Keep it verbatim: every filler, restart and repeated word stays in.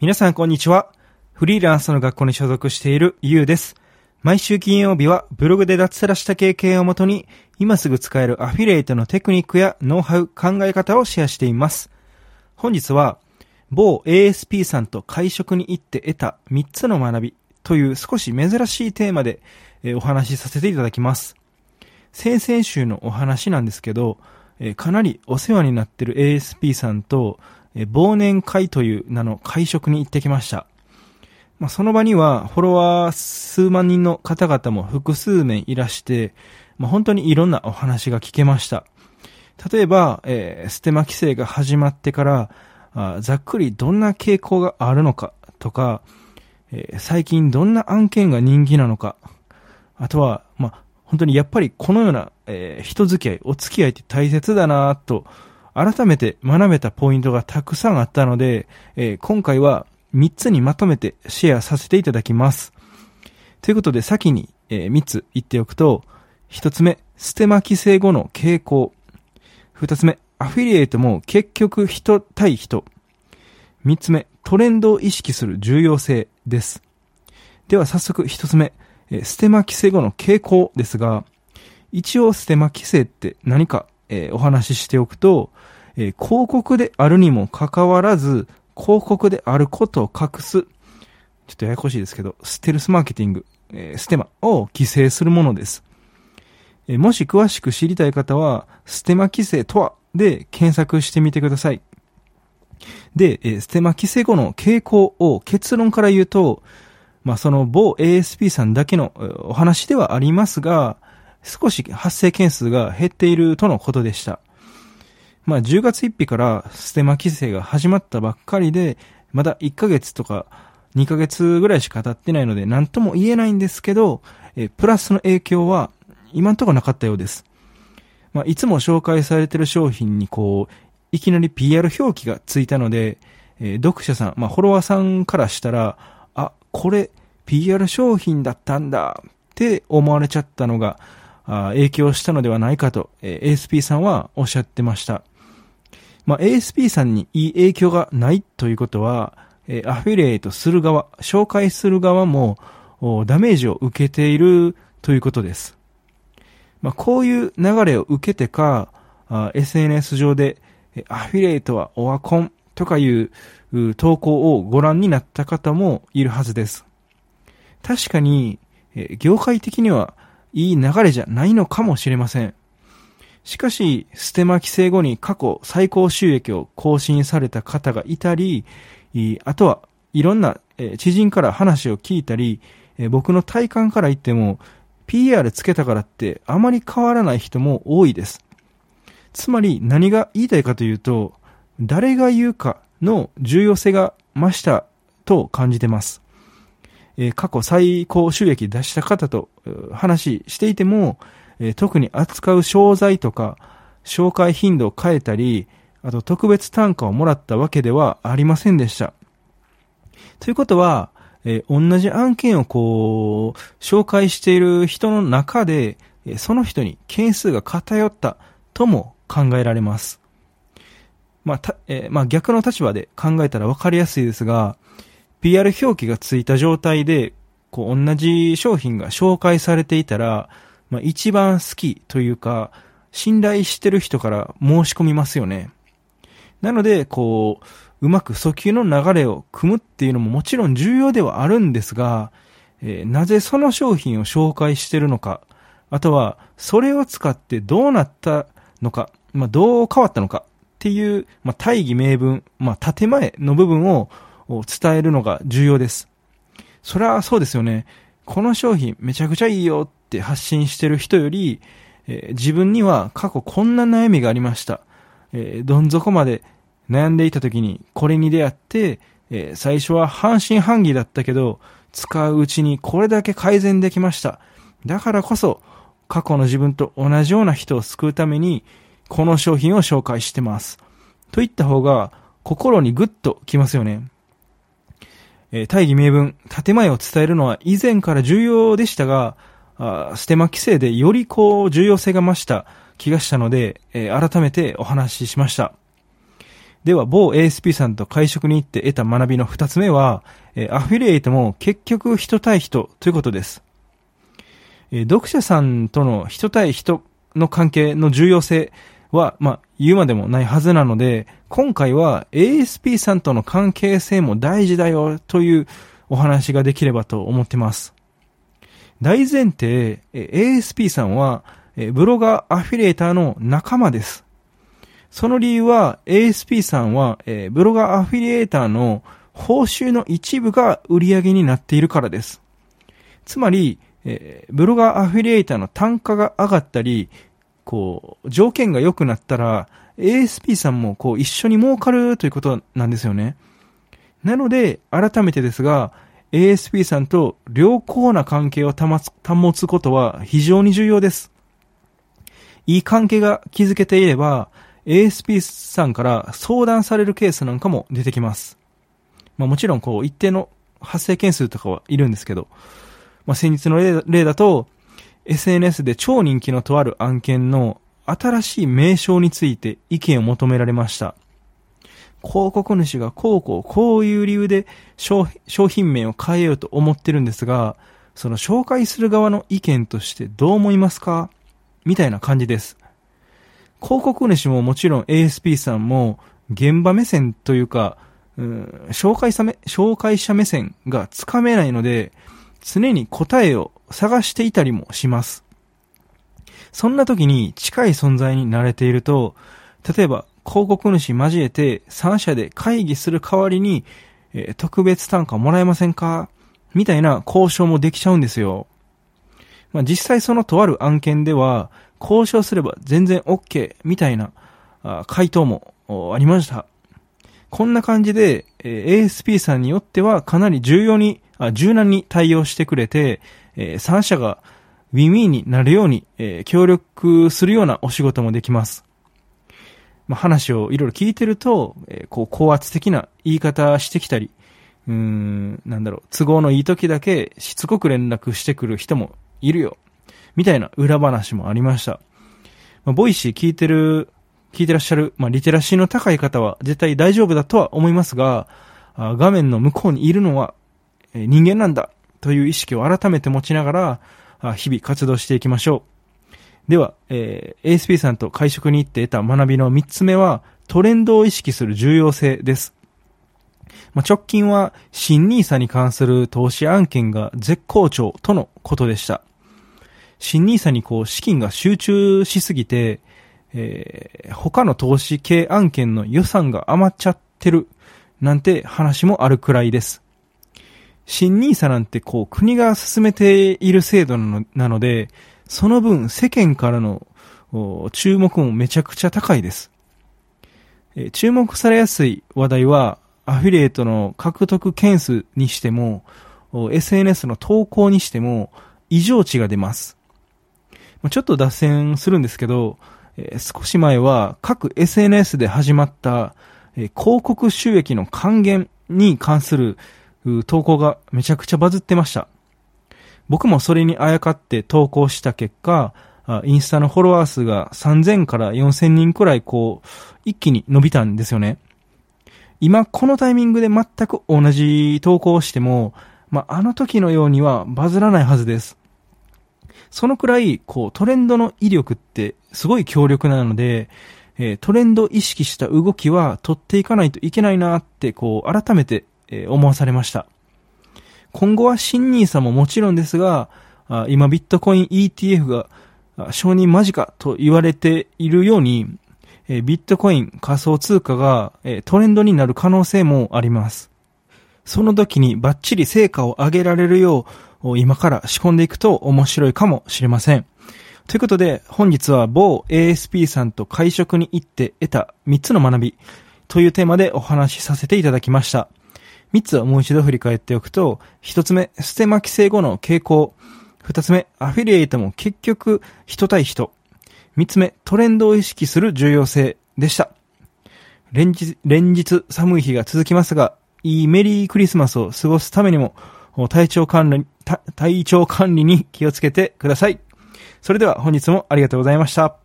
皆さんこんにちは。フリーランスの学校に所属しているゆうです。毎週金曜日はブログで脱サラした経験をもとに、今すぐ使えるアフィリエイトのテクニックやノウハウ、考え方をシェアしています。本日は、某 エーエスピー さんと会食に行って得たみっつの学びという少し珍しいテーマでお話しさせていただきます。先々週のお話なんですけど、かなりお世話になっている エーエスピー さんと、忘年会という名の会食に行ってきました。まあ、その場にはフォロワー数万人の方々も複数名いらして、まあ、本当にいろんなお話が聞けました。例えば、えー、ステマ規制が始まってから、あ、ざっくりどんな傾向があるのかとか、えー、最近どんな案件が人気なのか、あとは、まあ、本当にやっぱりこのような、えー、人付き合い、お付き合いって大切だなと、改めて学べたポイントがたくさんあったので、えー、今回はみっつにまとめてシェアさせていただきます。ということで先に、えー、みっつ言っておくと、ひとつめ、ステマ規制後の傾向。ふたつめ、アフィリエイトも結局人対人。みっつめ、トレンドを意識する重要性です。では早速ひとつめ、えー、ステマ規制後の傾向ですが、一応ステマ規制って何か、えー、お話ししておくと、えー、広告であるにもかかわらず、広告であることを隠す、ちょっとややこしいですけど、ステルスマーケティング、えー、ステマを規制するものです。えー、もし詳しく知りたい方は、ステマ規制とはで検索してみてください。で、えー、ステマ規制後の傾向を結論から言うと、まあ、その某 エーエスピー さんだけのお話ではありますが、少し発生件数が減っているとのことでした。まあじゅうがつついたちからステマ規制が始まったばっかりで、まだいっかげつとかにかげつぐらいしか経ってないので何とも言えないんですけど、えプラスの影響は今んとこなかったようです。まあいつも紹介されている商品にこう、いきなり ピーアール 表記がついたので、えー、読者さん、まあフォロワーさんからしたら、あ、これ ピーアール 商品だったんだって思われちゃったのが、影響したのではないかと、えー、エーエスピー さんはおっしゃってました。まあ、エーエスピー さんにいい影響がないということは、えー、アフィリエイトする側、紹介する側もダメージを受けているということです。まあ、こういう流れを受けてか、エスエヌエス 上でアフィリエイトはオワコンとかいう投稿をご覧になった方もいるはずです。確かに、えー、業界的にはいい流れじゃないのかもしれません。しかし、ステマ規制後に過去最高収益を更新された方がいたり、あとはいろんな知人から話を聞いたり、僕の体感から言っても ピーアール つけたからってあまり変わらない人も多いです。つまり何が言いたいかというと、誰が言うかの重要性が増したと感じてます。過去最高収益出した方と話していても、特に扱う商材とか紹介頻度を変えたり、あと特別単価をもらったわけではありませんでした。ということは、同じ案件をこう紹介している人の中で、その人に件数が偏ったとも考えられます。まあたえー、まあ逆の立場で考えたらわかりやすいですが、ピーアール 表記がついた状態で、こう、同じ商品が紹介されていたら、まあ、一番好きというか、信頼してる人から申し込みますよね。なので、こう、うまく訴求の流れを組むっていうのももちろん重要ではあるんですが、えー、なぜその商品を紹介してるのか、あとは、それを使ってどうなったのか、まあ、どう変わったのかっていう、まあ、大義名分、まあ、建前の部分を、を伝えるのが重要です。それはそうですよね。この商品めちゃくちゃいいよって発信してる人より、えー、自分には過去こんな悩みがありました。えー、どん底まで悩んでいた時にこれに出会って、えー、最初は半信半疑だったけど、使ううちにこれだけ改善できました。だからこそ過去の自分と同じような人を救うためにこの商品を紹介してます。といった方が心にグッときますよね。えー、大義名分、建前を伝えるのは以前から重要でしたが、あステマ規制でよりこう重要性が増した気がしたので、えー、改めてお話ししました。では某 エーエスピー さんと会食に行って得た学びのふたつめは、アフィリエイトも結局人対人ということです。読者さんとの人対人の関係の重要性は、まあ、言うまでもないはずなので、今回は エーエスピー さんとの関係性も大事だよというお話ができればと思ってます。大前提、 エーエスピー さんはブロガーアフィリエイターの仲間です。その理由は エーエスピー さんはブロガーアフィリエイターの報酬の一部が売り上げになっているからです。つまりブロガーアフィリエイターの単価が上がったり、こう条件が良くなったら エーエスピー さんもこう一緒に儲かるということなんですよね。なので改めてですが、 エーエスピー さんと良好な関係を保つ、保つことは非常に重要です。いい関係が築けていれば エーエスピー さんから相談されるケースなんかも出てきます。まあ、もちろんこう一定の発生件数とかはいるんですけど、まあ、先日の 例, 例だと エスエヌエス で超人気のとある案件の新しい名称について意見を求められました。広告主がこうこうこういう理由で 商, 商品名を変えようと思ってるんですが、その紹介する側の意見としてどう思いますかみたいな感じです。広告主ももちろん エーエスピー さんも現場目線というか、うん、紹介者め、紹介者目線がつかめないので、常に答えを探していたりもします。そんな時に近い存在に慣れていると、例えば広告主交えてさん社で会議する代わりに、えー、特別単価もらえませんかみたいな交渉もできちゃうんですよ。まあ、実際そのとある案件では交渉すれば全然 OK みたいな回答もありました。こんな感じで エーエスピー さんによってはかなり重要に柔軟に対応してくれて、さん社がウィンウィンになるように協力するようなお仕事もできます。まあ、話をいろいろ聞いてると、えー、こう高圧的な言い方してきたり、うーん、なんだろう、都合のいい時だけしつこく連絡してくる人もいるよ、みたいな裏話もありました。まあ、ボイシー聞いてる、聞いてらっしゃる、まあ、リテラシーの高い方は絶対大丈夫だとは思いますが、あ、画面の向こうにいるのは、えー、人間なんだという意識を改めて持ちながら、あ、日々活動していきましょう。では、えー、エーエスピー さんと会食に行って得た学びのみっつめは、トレンドを意識する重要性です。まあ、直近は新ニーサに関する投資案件が絶好調とのことでした。新ニーサにこう資金が集中しすぎて、えー、他の投資系案件の予算が余っちゃってるなんて話もあるくらいです。新ニーサなんてこう国が進めている制度なの、なので、その分世間からの注目もめちゃくちゃ高いです。え、注目されやすい話題はアフィリエイトの獲得件数にしても エスエヌエス の投稿にしても異常値が出ます。ちょっと脱線するんですけど、え少し前は各 エスエヌエス で始まったえ広告収益の還元に関する投稿がめちゃくちゃバズってました。僕もそれにあやかって投稿した結果、インスタのフォロワー数がさんぜんからよんせんにんくらいこう、一気に伸びたんですよね。今このタイミングで全く同じ投稿をしても、まあ、あの時のようにはバズらないはずです。そのくらい、こう、トレンドの威力ってすごい強力なので、トレンドを意識した動きは取っていかないといけないなって、こう、改めて思わされました。今後は新ニーサももちろんですが、今ビットコイン イーティーエフ が承認間近と言われているように、ビットコイン仮想通貨がトレンドになる可能性もあります。その時にバッチリ成果を上げられるよう、今から仕込んでいくと面白いかもしれません。ということで、本日は某 エーエスピー さんと会食に行って得たみっつの学びというテーマでお話しさせていただきました。三つはもう一度振り返っておくと、一つ目、ステマ規制後の傾向。二つ目、アフィリエイトも結局人対人。三つ目、トレンドを意識する重要性でした。連日、連日寒い日が続きますが、いいメリークリスマスを過ごすためにも、体調管理、体調管理に気をつけてください。それでは本日もありがとうございました。